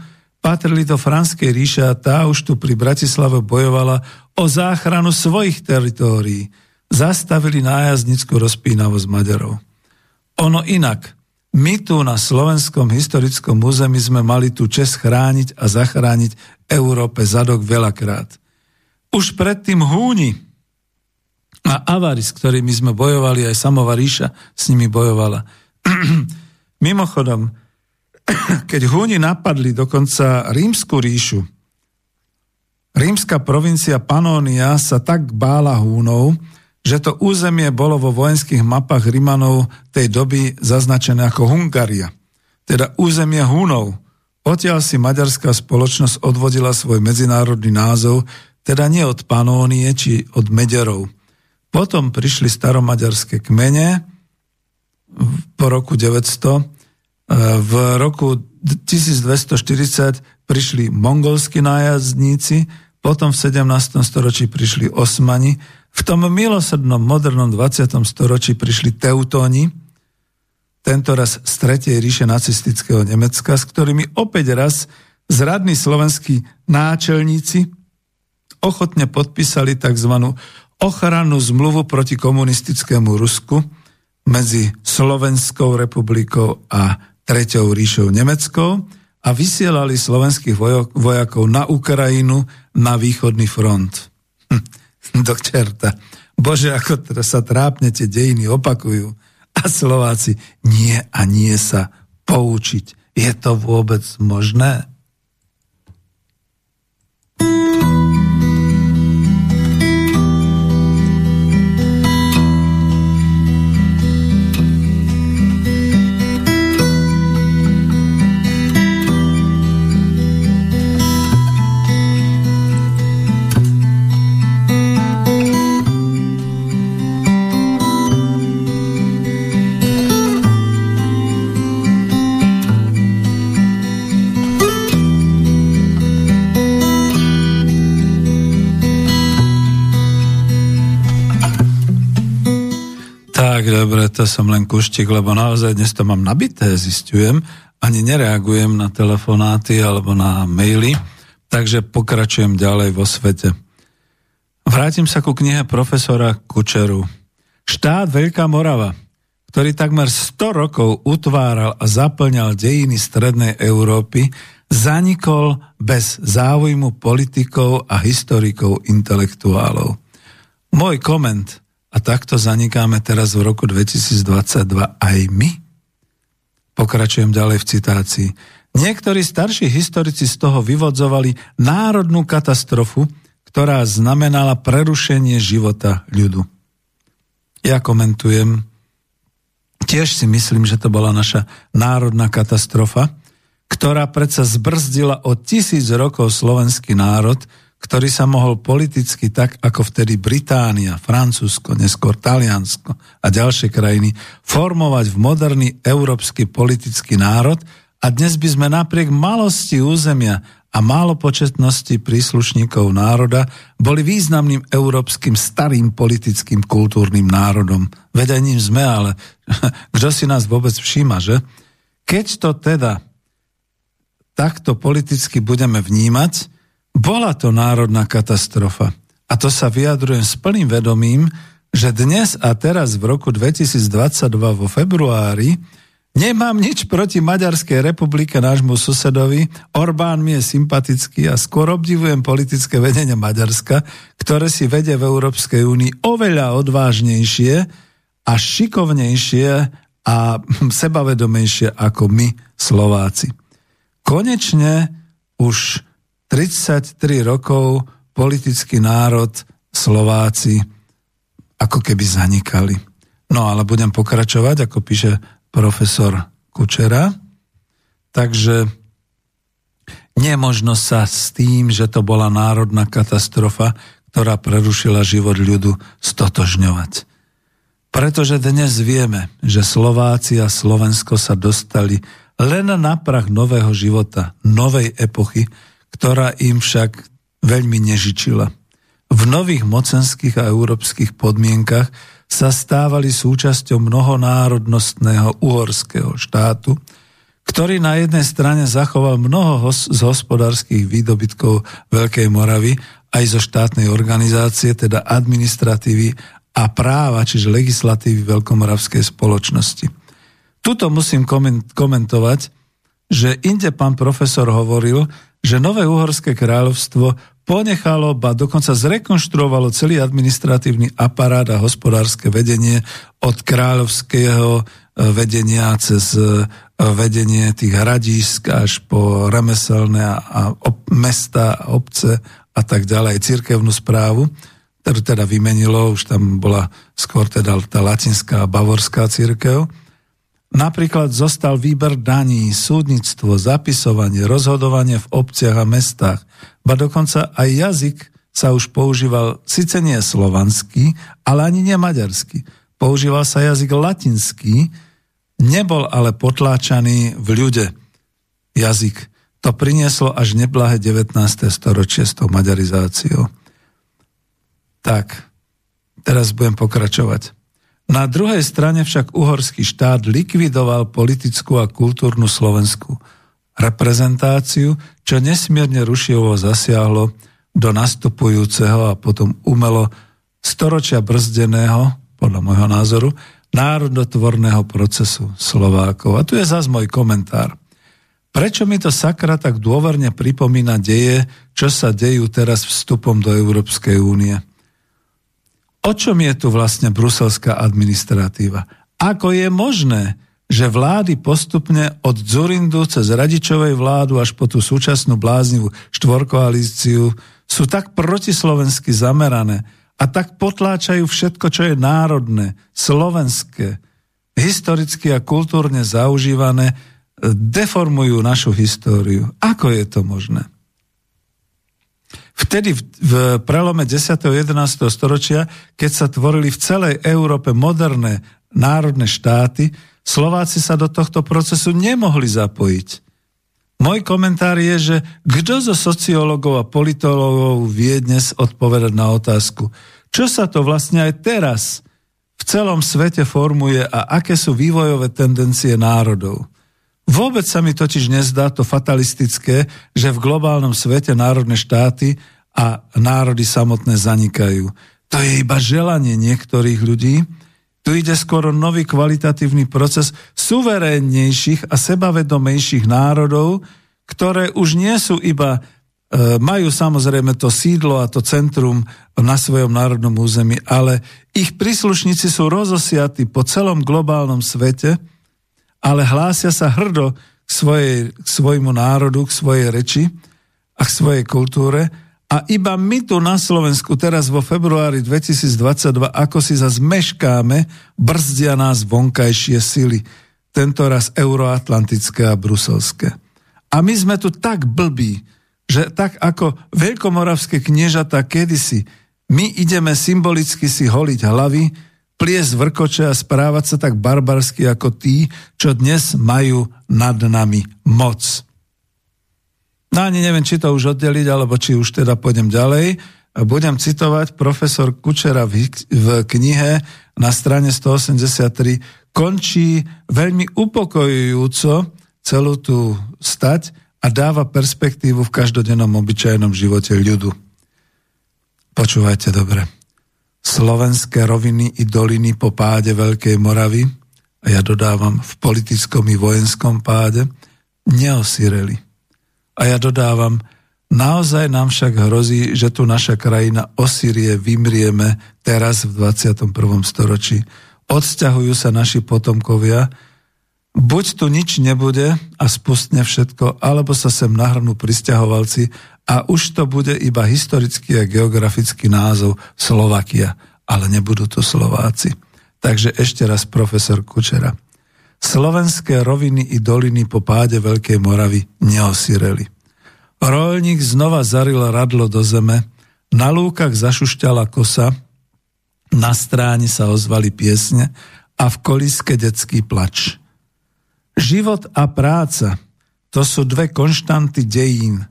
patrili do Franskej ríše a tá už tu pri Bratislave bojovala o záchranu svojich teritórií. Zastavili nájazdnickú rozpínavosť Maďarov. Ono inak. My tu na Slovenskom historickom území sme mali tú čest chrániť a zachrániť Európe zadok veľakrát. Už predtým Húni a Avári, s ktorými sme bojovali, aj samova ríša s nimi bojovala. Mimochodom, keď Húni napadli dokonca Rímsku ríšu, rímska provincia Panónia sa tak bála Húnov, že to územie bolo vo vojenských mapách Rimanov tej doby zaznačené ako Hungaria, teda územie Hunov. Odtiaľ si maďarská spoločnosť odvodila svoj medzinárodný názov, teda nie od Panónie či od Mederov. Potom prišli staromaďarské kmene po roku deväťsto. V roku tisícdvestoštyridsať prišli mongolskí nájazdníci, potom v sedemnástom storočí prišli Osmani, v tom milosrdnom modernom dvadsiatom storočí prišli Teutóni, tentoraz z Tretej ríše nacistického Nemecka, s ktorými opäť raz zradní slovenskí náčelníci ochotne podpísali tzv. Ochrannú zmluvu proti komunistickému Rusku medzi Slovenskou republikou a Treťou ríšou Nemeckou a vysielali slovenských vojakov na Ukrajinu na východný front. Hm, do čerta. Bože, ako teraz sa trápne, tie dejiny opakujú. A Slováci nie a nie sa poučiť. Je to vôbec možné? Dobre, to som len kuštík, lebo naozaj dnes to mám nabité, zistujem, ani nereagujem na telefonáty alebo na maily, takže pokračujem ďalej vo svete. Vrátim sa ku knihe profesora Kučeru. Štát Veľká Morava, ktorý takmer sto rokov utváral a zaplňal dejiny strednej Európy, zanikol bez záujmu politikov a historikov intelektuálov. Môj koment: a takto zanikáme teraz v roku dvetisícdvadsaťdva aj my? Pokračujem ďalej v citácii. Niektorí starší historici z toho vyvodzovali národnú katastrofu, ktorá znamenala prerušenie života ľudu. Ja komentujem, tiež si myslím, že to bola naša národná katastrofa, ktorá predsa zbrzdila o tisíc rokov slovenský národ, ktorý sa mohol politicky tak, ako vtedy Británia, Francúzsko, neskôr Taliansko a ďalšie krajiny, formovať v moderný európsky politický národ a dnes by sme napriek malosti územia a málopočetnosti príslušníkov národa boli významným európskym starým politickým kultúrnym národom. Veď aj ním sme, ale kto si nás vôbec všíma, že? Keď to teda takto politicky budeme vnímať, bola to národná katastrofa. A to sa vyjadrujem s plným vedomím, že dnes a teraz v roku dvetisícdvadsaťdva vo februári nemám nič proti Maďarskej republike, nášmu susedovi. Orbán mi je sympatický a skôr obdivujem politické vedenie Maďarska, ktoré si vedie v Európskej únii oveľa odvážnejšie a šikovnejšie a sebavedomejšie ako my, Slováci. Konečne už tridsaťtri rokov politický národ Slováci ako keby zanikali. No ale budem pokračovať, ako píše profesor Kučera. Takže nemožno sa s tým, že to bola národná katastrofa, ktorá prerušila život ľudu, stotožňovať. Pretože dnes vieme, že Slováci a Slovensko sa dostali len na prah nového života, novej epochy, ktorá im však veľmi nežičila. V nových mocenských a európskych podmienkach sa stávali súčasťou mnohonárodnostného uhorského štátu, ktorý na jednej strane zachoval mnoho z hospodárskych výdobytkov Veľkej Moravy aj zo štátnej organizácie, teda administratívy a práva, čiže legislatívy veľkomoravskej spoločnosti. Tuto musím komentovať, že inde pán profesor hovoril, že Nové uhorské kráľovstvo ponechalo, ba dokonca zrekonštruovalo celý administratívny aparát a hospodárske vedenie od kráľovského vedenia cez vedenie tých hradísk až po remeselné a, a, mesta, obce a tak ďalej, cirkevnú správu. ktorú teda vymenilo, už tam bola skôr teda tá latinská a bavorská cirkev. Napríklad zostal výber daní, súdnictvo, zapisovanie, rozhodovanie v obciach a mestách, ba dokonca aj jazyk sa už používal, síce nie slovanský, ale ani nie maďarský. Používal sa jazyk latinský, nebol ale potláčaný v ľude jazyk. To prinieslo až neblahé devätnáste storočie s tou maďarizáciou. Tak, teraz budem pokračovať. Na druhej strane však uhorský štát likvidoval politickú a kultúrnu slovenskú reprezentáciu, čo nesmierne rušivo zasiahlo do nastupujúceho a potom umelo storočia brzdeného, podľa môjho názoru, národotvorného procesu Slovákov. A tu je zás môj komentár. Prečo mi to sakra tak dôverne pripomína deje, čo sa dejú teraz vstupom do Európskej únie? O čom je tu vlastne bruselská administratíva? Ako je možné, že vlády postupne od Dzurindu cez Radičovej vládu až po tú súčasnú bláznivú štvorkoalíciu sú tak protislovensky zamerané a tak potláčajú všetko, čo je národné, slovenské, historicky a kultúrne zaužívané, deformujú našu históriu. Ako je to možné? Vtedy v prelome desiateho a jedenásteho storočia, keď sa tvorili v celej Európe moderné národné štáty, Slováci sa do tohto procesu nemohli zapojiť. Môj komentár je, že kto zo sociológov a politológov vie dnes odpovedať na otázku, čo sa to vlastne aj teraz v celom svete formuje a aké sú vývojové tendencie národov. Vôbec sa mi totiž nezdá to fatalistické, že v globálnom svete národné štáty a národy samotné zanikajú. To je iba želanie niektorých ľudí. Tu ide skoro nový kvalitatívny proces suverénnejších a sebavedomejších národov, ktoré už nie sú iba, e, majú samozrejme to sídlo a to centrum na svojom národnom území, ale ich príslušníci sú rozosiatí po celom globálnom svete, ale hlásia sa hrdo k, svojej, k svojmu národu, k svojej reči a k svojej kultúre. A iba my tu na Slovensku teraz vo februári dvetisícdvadsaťdva, ako si zas meškáme, brzdia nás vonkajšie sily, tentoraz euroatlantické a bruselské. A my sme tu tak blbí, že tak ako veľkomoravské kniežatá kedysi, my ideme symbolicky si holiť hlavy, pliesť vrkoče a správať sa tak barbarsky ako tí, čo dnes majú nad nami moc. No ani neviem, či to už oddeliť, alebo či už teda pôjdem ďalej. Budem citovať profesor Kučera v knihe na strane stoosemdesiattri. Končí veľmi upokojujúco celú tú stať a dáva perspektívu v každodennom obyčajnom živote ľudu. Počúvajte dobre. Slovenské roviny i doliny po páde Veľkej Moravy, a ja dodávam v politickom i vojenskom páde, neosireli. A ja dodávam, naozaj nám však hrozí, že tu naša krajina osirie, vymrieme teraz v dvadsiatom prvom storočí. Odsťahujú sa naši potomkovia, buď tu nič nebude a spustne všetko, alebo sa sem nahrnú prisťahovalci a už to bude iba historický a geografický názov Slovakia, ale nebudú to Slováci. Takže ešte raz profesor Kučera. Slovenské roviny i doliny po páde Veľkej Moravy neosireli. Roľník znova zaril radlo do zeme, na lúkach zašušťala kosa, na stráni sa ozvali piesne a v kolíske detský plač. Život a práca, to sú dve konštanty dejín.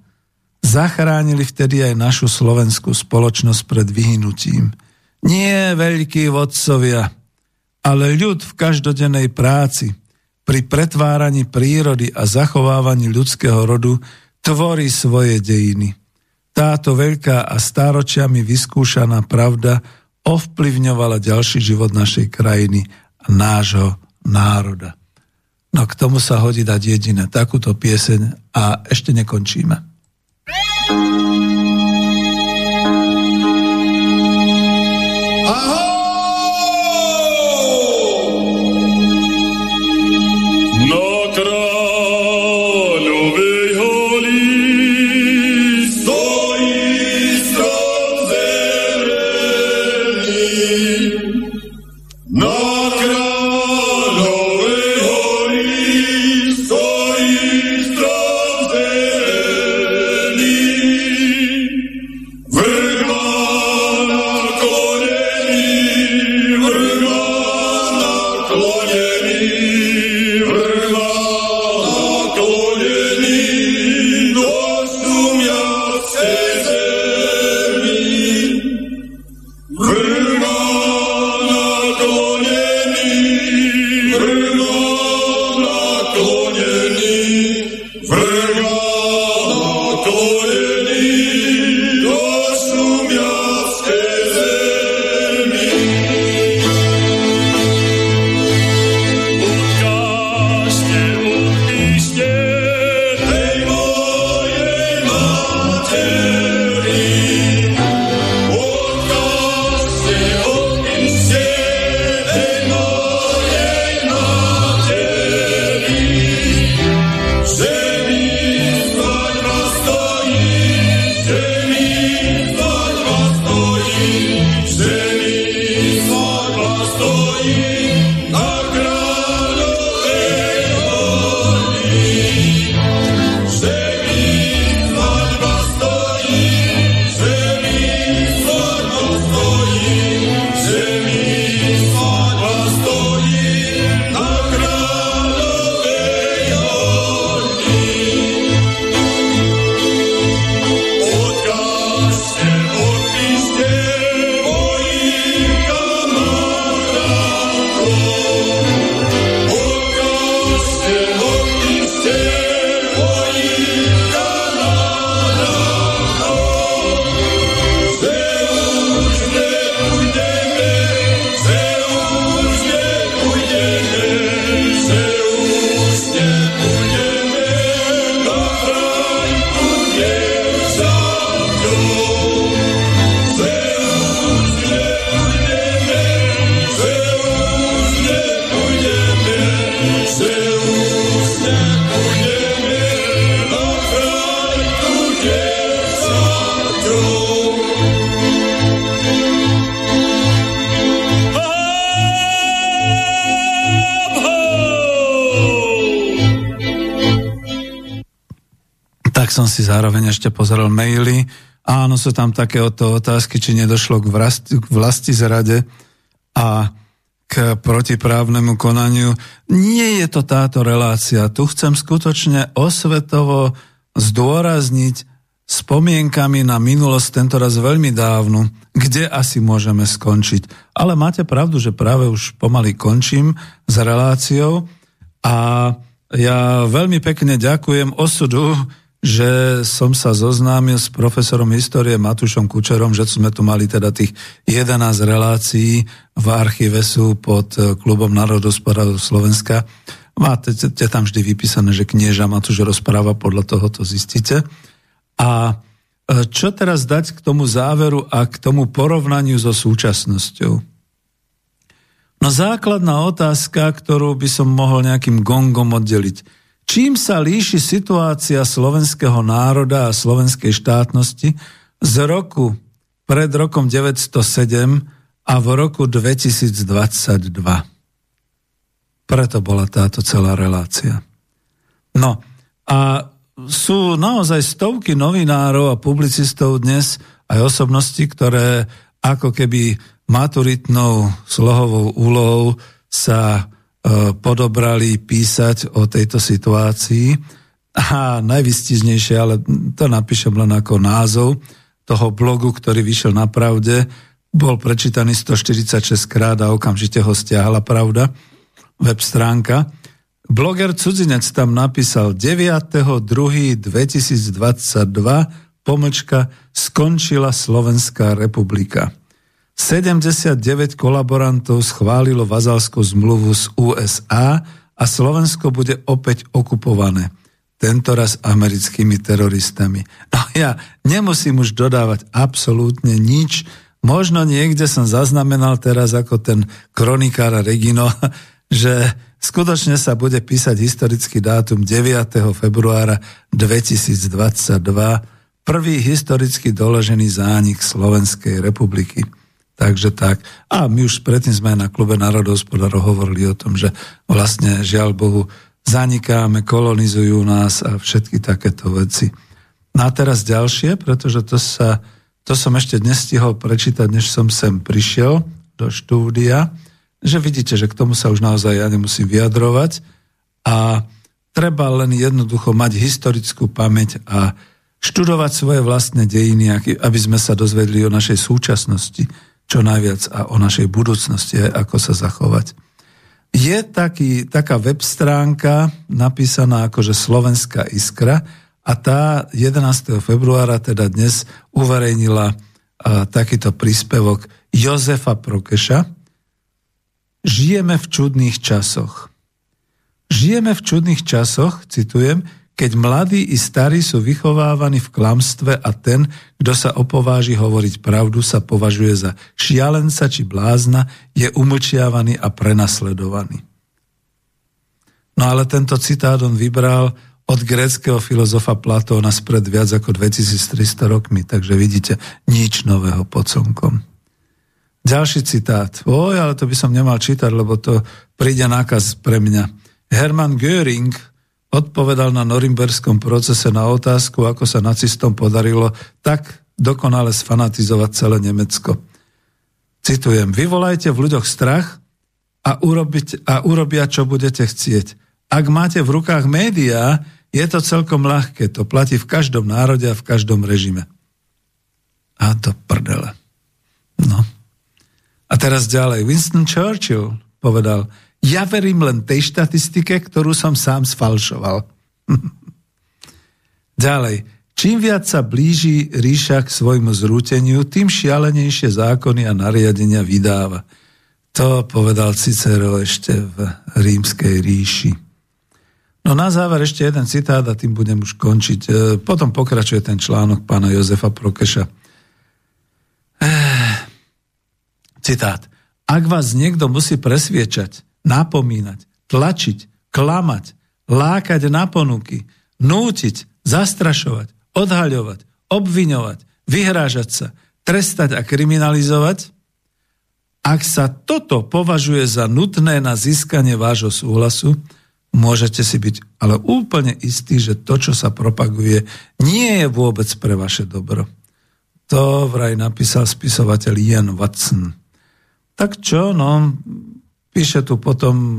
Zachránili vtedy aj našu slovenskú spoločnosť pred vyhnutím. Nie veľkí vodcovia, ale ľud v každodennej práci, pri pretváraní prírody a zachovávaní ľudského rodu tvorí svoje dejiny. Táto veľká a stáročiami vyskúšaná pravda ovplyvňovala ďalší život našej krajiny a nášho národa. No k tomu sa hodí dať jediné, takúto pieseň a ešte nekončíme. Ahoj! No kráľovej holí stojí strom zeme. som si zároveň ešte pozrel maily. Áno, sú tam takéto otázky, či nedošlo k vlastizrade a k protiprávnemu konaniu. Nie je to táto relácia. Tu chcem skutočne osvetovo zdôrazniť spomienkami na minulosť, tentoraz veľmi dávnu, kde asi môžeme skončiť. Ale máte pravdu, že práve už pomaly končím s reláciou a ja veľmi pekne ďakujem osudu, že som sa zoznámil s profesorom histórie Matúšom Kučerom, že sme tu mali teda tých jedenásť relácií v archíve sú pod Klubom národohospodárov Slovenska. Máte tam vždy vypísané, že knieža Matúš rozpráva, podľa toho to zistíte. A čo teraz dať k tomu záveru a k tomu porovnaniu so súčasnosťou? No základná otázka, ktorú by som mohol nejakým gongom oddeliť. Čím sa líši situácia slovenského národa a slovenskej štátnosti z roku pred rokom deväťsto sedem a v roku dvetisícdvadsaťdva? Preto bola táto celá relácia. No a sú naozaj stovky novinárov a publicistov dnes, aj osobnosti, ktoré ako keby maturitnou slohovou úlohou sa podobrali písať o tejto situácii a najvystižnejšie, ale to napíšem len ako názov toho blogu, ktorý vyšiel na Pravde, bol prečítaný stoštyridsaťšesť krát a okamžite ho stiahla Pravda, web stránka. Bloger Cudzinec tam napísal deviateho druhého dvetisícdvadsaťdva pomlčka skončila Slovenská republika. sedemdesiatdeväť kolaborantov schválilo vazalskú zmluvu z ú es á a Slovensko bude opäť okupované, tentoraz americkými teroristami. No ja nemusím už dodávať absolútne nič. Možno niekde som zaznamenal teraz ako ten kronikár Regino, že skutočne sa bude písať historický dátum deviateho februára dvetisícdvadsaťdva, prvý historicky doložený zánik Slovenskej republiky. Takže tak. A my už predtým sme na Klube národohospodárov hovorili o tom, že vlastne, žiaľ Bohu, zanikáme, kolonizujú nás a všetky takéto veci. No a teraz ďalšie, pretože to, sa, to som ešte dnes stihol prečítať, než som sem prišiel do štúdia, že vidíte, že k tomu sa už naozaj ja nemusím vyjadrovať a treba len jednoducho mať historickú pamäť a študovať svoje vlastné dejiny, aby sme sa dozvedli o našej súčasnosti čo najviac a o našej budúcnosti, ako sa zachovať. Je taký, taká web stránka napísaná akože Slovenská iskra a tá jedenásteho februára, teda dnes, uverejnila a, takýto príspevok Jozefa Prokeša. Žijeme v čudných časoch. Žijeme v čudných časoch, citujem, keď mladí i starí sú vychovávaní v klamstve a ten, kto sa opováži hovoriť pravdu, sa považuje za šialenca či blázna, je umlčiavaný a prenasledovaný. No ale tento citát on vybral od gréckeho filozofa Platóna spred viac ako dvetisíctristo rokmi, takže vidíte, nič nového pod slnkom. Ďalší citát. Oj, ale to by som nemal čítať, lebo to príde nákaz pre mňa. Hermann Göring odpovedal na norimberskom procese na otázku, ako sa nacistom podarilo tak dokonale sfanatizovať celé Nemecko. Citujem, vyvolajte v ľuďoch strach a, urobiť, a urobia, čo budete chcieť. Ak máte v rukách médiá, je to celkom ľahké. To platí v každom národe a v každom režime. A to prdele. No. A teraz ďalej. Winston Churchill povedal, ja verím len tej štatistike, ktorú som sám sfalšoval. Ďalej. Čím viac sa blíži ríša k svojmu zrúteniu, tým šialenejšie zákony a nariadenia vydáva. To povedal Cicero ešte v Rímskej ríši. No na záver ešte jeden citát a tým budem už končiť. Potom pokračuje ten článok pána Jozefa Prokeša. Citát. Ak vás niekto musí presviečať, napomínať, tlačiť, klamať, lákať na ponuky, nútiť, zastrašovať, odhaľovať, obviňovať, vyhrážať sa, trestať a kriminalizovať? Ak sa toto považuje za nutné na získanie vášho súhlasu, môžete si byť ale úplne istí, že to, čo sa propaguje, nie je vôbec pre vaše dobro. To vraj napísal spisovateľ Ian Watson. Tak čo, no, píše tu potom, e,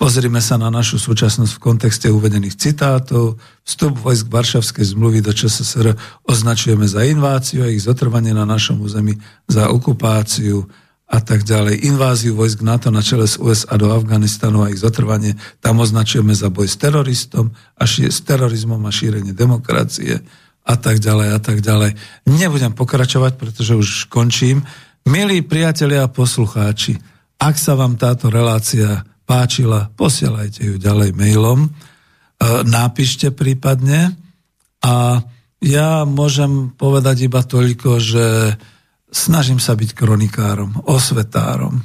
pozrime sa na našu súčasnosť v kontexte uvedených citátov. Vstup vojsk Varšavskej zmluvy do ČSSR označujeme za inváziu a ich zotrvanie na našom území za okupáciu a tak ďalej. Inváziu vojsk NATO na čele z ú es á do Afganistanu a ich zotrvanie tam označujeme za boj s teroristom a ši- s terorizmom a šírenie demokracie a tak ďalej a tak ďalej. Nebudem pokračovať, pretože už končím. Milí priatelia a poslucháči, ak sa vám táto relácia páčila, posielajte ju ďalej mailom, e, napíšte prípadne a ja môžem povedať iba toľko, že snažím sa byť kronikárom, osvetárom,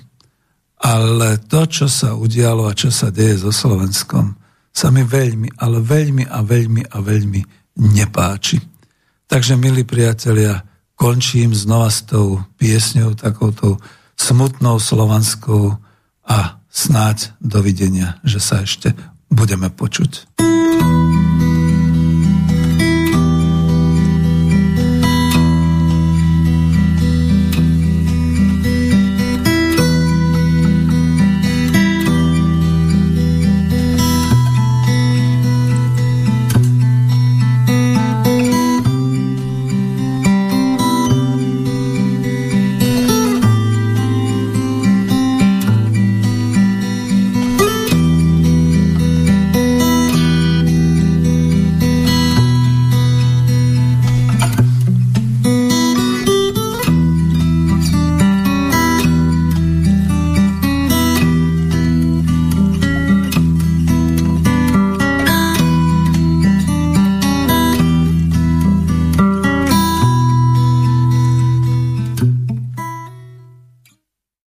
ale to, čo sa udialo a čo sa deje so Slovenskom, sa mi veľmi, ale veľmi a veľmi a veľmi nepáči. Takže, milí priatelia, končím znova s tou piesňou, takoutou smutnou slovanskou a snáď dovidenia, že sa ešte budeme počuť.